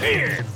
Here!